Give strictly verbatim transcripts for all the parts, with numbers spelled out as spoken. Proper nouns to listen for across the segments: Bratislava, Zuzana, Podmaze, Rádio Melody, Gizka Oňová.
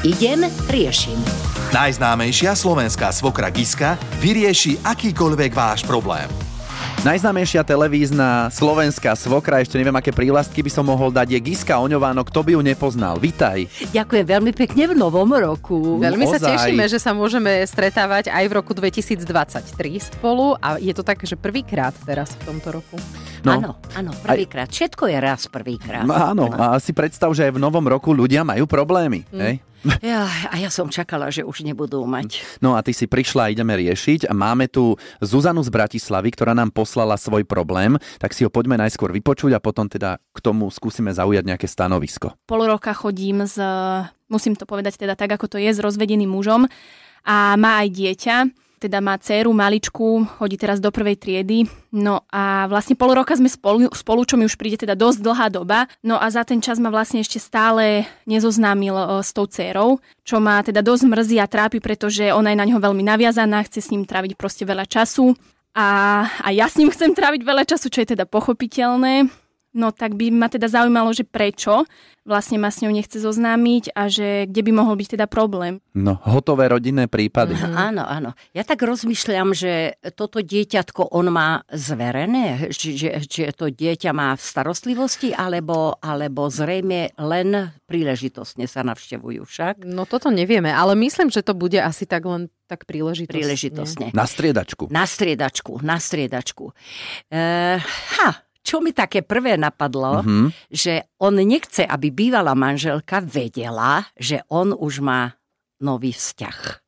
Idem, riešim. Najznámejšia slovenská svokra Gizka vyrieši akýkoľvek váš problém. Najznámejšia televízna slovenská svokra, ešte neviem, aké prívlastky by som mohol dať, je Gizka Oňová, no kto by ju nepoznal. Vitaj. Ďakujem veľmi pekne v novom roku. Veľmi Ozaj. Sa tešíme, že sa môžeme stretávať aj v roku dvetisícdvadsaťtri spolu a je to tak, že prvýkrát teraz v tomto roku. No. Áno, áno, prvýkrát. Aj... Všetko je raz prvýkrát. No, áno, a si predstav, že aj v novom roku ľudia majú problémy, mm. hej? Ja, a ja som čakala, že už nebudú mať. No a ty si prišla a ideme riešiť. Máme tu Zuzanu z Bratislavy, ktorá nám poslala svoj problém. Tak si ho poďme najskôr vypočuť a potom teda k tomu skúsime zaujať nejaké stanovisko. Pol roka chodím s, musím to povedať teda tak, ako to je, s rozvedeným mužom. A má aj dieťa, teda má dcéru maličku, chodí teraz do prvej triedy. No a vlastne pol roka sme spolu, spolu, čo mi už príde teda dosť dlhá doba. No a za ten čas ma vlastne ešte stále nezoznámil s tou dcérou, čo ma teda dosť mrzí a trápi, pretože ona je na ňo veľmi naviazaná, chce s ním tráviť proste veľa času. A, a ja s ním chcem tráviť veľa času, čo je teda pochopiteľné. No tak by ma teda zaujímalo, že prečo vlastne ma s ňou nechce zoznámiť a že kde by mohol byť teda problém. No, hotové rodinné prípady. Mm. Áno, áno. Ja tak rozmýšľam, že toto dieťatko on má zverené? Čiže či to dieťa má v starostlivosti, alebo, alebo zrejme len príležitostne sa navštevujú však? No toto nevieme, ale myslím, že to bude asi tak len tak príležitostne. príležitostne. Na striedačku. Na striedačku, na striedačku. E, ha, Čo mi také prvé napadlo, mm-hmm. že on nechce, aby bývalá manželka vedela, že on už má nový vzťah.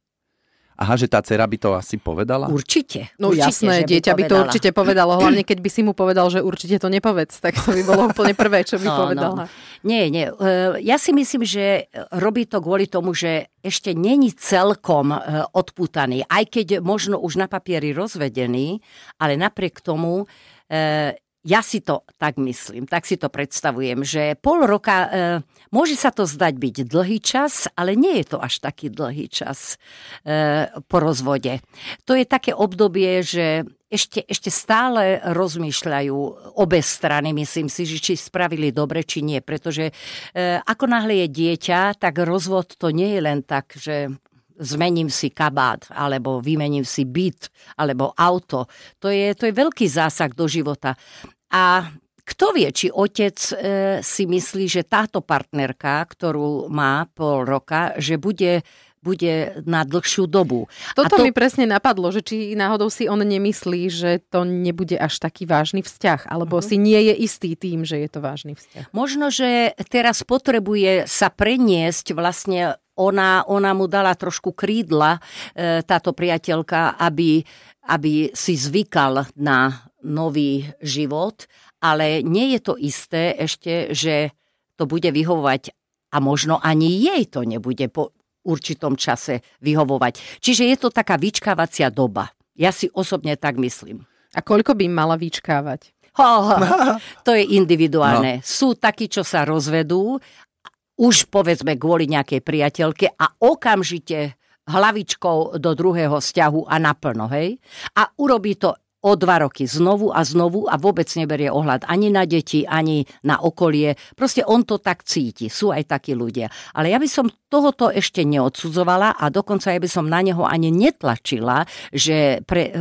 Aha, že tá dcera by to asi povedala? Určite. No určite, jasné, dieťa by, by to určite povedalo, hlavne keď by si mu povedal, že určite to nepovedz, tak to by bolo úplne prvé, čo by no, povedala. No. Nie, nie. Ja si myslím, že robí to kvôli tomu, že ešte není celkom odpútaný, aj keď možno už na papieri rozvedený, ale napriek tomu... Ja si to tak myslím, tak si to predstavujem, že pol roka, e, môže sa to zdať byť dlhý čas, ale nie je to až taký dlhý čas e, po rozvode. To je také obdobie, že ešte, ešte stále rozmýšľajú obe strany, myslím si, že či spravili dobre, či nie, pretože e, ako náhle je dieťa, tak rozvod to nie je len tak, že... zmením si kabát, alebo vymením si byt, alebo auto. To je, to je veľký zásah do života. A kto vie, či otec e, si myslí, že táto partnerka, ktorú má pol roka, že bude... bude na dlhšiu dobu. Toto to... mi presne napadlo, že či náhodou si on nemyslí, že to nebude až taký vážny vzťah, alebo mm-hmm. si nie je istý tým, že je to vážny vzťah. Možno, že teraz potrebuje sa preniesť, vlastne ona, ona mu dala trošku krídla, táto priateľka, aby, aby si zvykal na nový život, ale nie je to isté ešte, že to bude vyhovovať a možno ani jej to nebude po... určitom čase vyhovovať. Čiže je to taká vyčkávacia doba. Ja si osobne tak myslím. A koľko by mala vyčkávať? Ho, to je individuálne. No. Sú takí, čo sa rozvedú, už povedzme kvôli nejakej priateľke a okamžite hlavičkou do druhého vzťahu a naplno, hej? A urobí to o dva roky znovu a znovu a vôbec neberie ohľad ani na deti, ani na okolie. Proste on to tak cíti. Sú aj takí ľudia. Ale ja by som tohoto ešte neodsudzovala a dokonca ja by som na neho ani netlačila, že pre,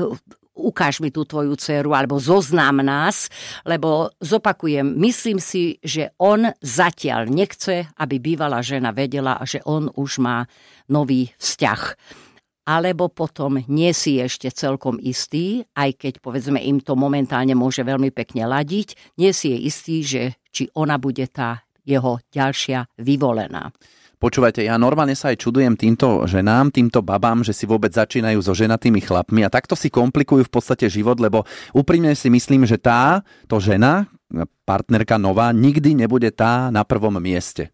ukáž mi tú tvoju dceru alebo zoznám nás, lebo zopakujem, myslím si, že on zatiaľ nechce, aby bývalá žena vedela, že on už má nový vzťah. Alebo potom nie si ešte celkom istý, aj keď povedzme im to momentálne môže veľmi pekne ladiť, nie si je istý, že či ona bude tá jeho ďalšia vyvolená. Počúvajte, ja normálne sa aj čudujem týmto ženám, týmto babám, že si vôbec začínajú so ženatými chlapmi a takto si komplikujú v podstate život, lebo úprimne si myslím, že tá, to žena, partnerka nová, nikdy nebude tá na prvom mieste.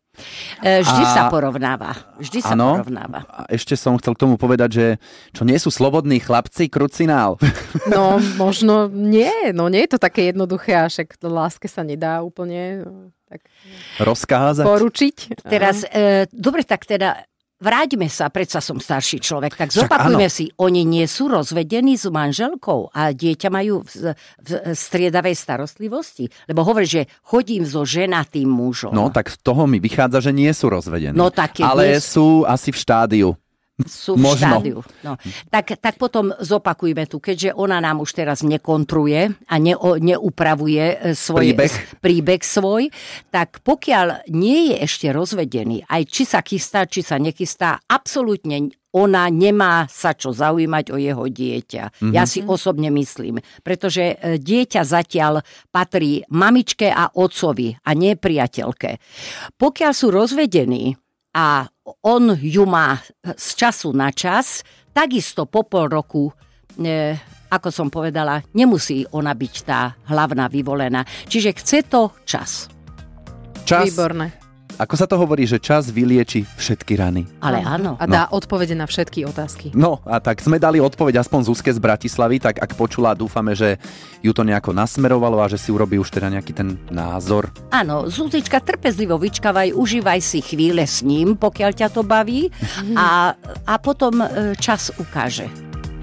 Vždy a, sa porovnáva. Vždy sa ano, porovnáva. A ešte som chcel k tomu povedať, že čo nie sú slobodní chlapci, krucinál. No, možno nie. No, nie je to také jednoduché, a však láske sa nedá úplne tak rozkázať. Poručiť. Teraz, e, dobre, tak teda vráťme sa, predsa som starší človek, tak zopakujme si, oni nie sú rozvedení s manželkou a dieťa majú v, v striedavej starostlivosti. Lebo hovorí, že chodím so ženatým mužom. No tak z toho mi vychádza, že nie sú rozvedení. No, tak ale sú asi v štádiu. Sú v Možno. štádiu. No. Tak, tak potom zopakujme tu, keďže ona nám už teraz nekontruje a ne, neupravuje svoj, príbeh. príbeh svoj, tak pokiaľ nie je ešte rozvedený, aj či sa chystá, či sa nechystá, absolútne ona nemá sa čo zaujímať o jeho dieťa. Mm-hmm. Ja si osobne myslím, pretože dieťa zatiaľ patrí mamičke a otcovi a nie priateľke. Pokiaľ sú rozvedení a on ju má z času na čas, takisto po pol roku, e, ako som povedala, nemusí ona byť tá hlavná vyvolená. Čiže chce to čas. Čas. Výborné. Ako sa to hovorí, že čas vylieči všetky rany. Ale áno. A dá no. odpovede na všetky otázky. No a tak sme dali odpoveď aspoň Zuzke z Bratislavy, tak ak počula, dúfame, že ju to nejako nasmerovalo a že si urobí už teda nejaký ten názor. Áno, Zuzička, trpezlivo vyčkavaj, užívaj si chvíle s ním, pokiaľ ťa to baví a, a potom čas ukáže.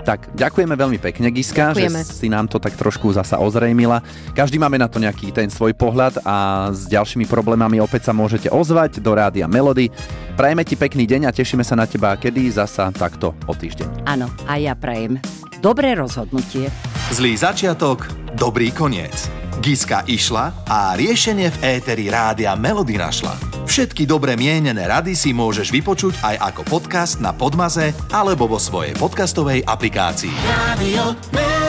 Tak, ďakujeme veľmi pekne, Gizka, ďakujeme, že si nám to tak trošku zasa ozrejmila. Každý máme na to nejaký ten svoj pohľad a s ďalšími problémami opäť sa môžete ozvať do Rádia Melody. Prajeme ti pekný deň a tešíme sa na teba kedy zasa takto o týždeň. Áno, a ja prajem dobré rozhodnutie. Zlý začiatok, dobrý koniec. Gizka išla a riešenie v éteri Rádia Melody našla. Všetky dobre mienené rady si môžeš vypočuť aj ako podcast na Podmaze alebo vo svojej podcastovej aplikácii. Rádio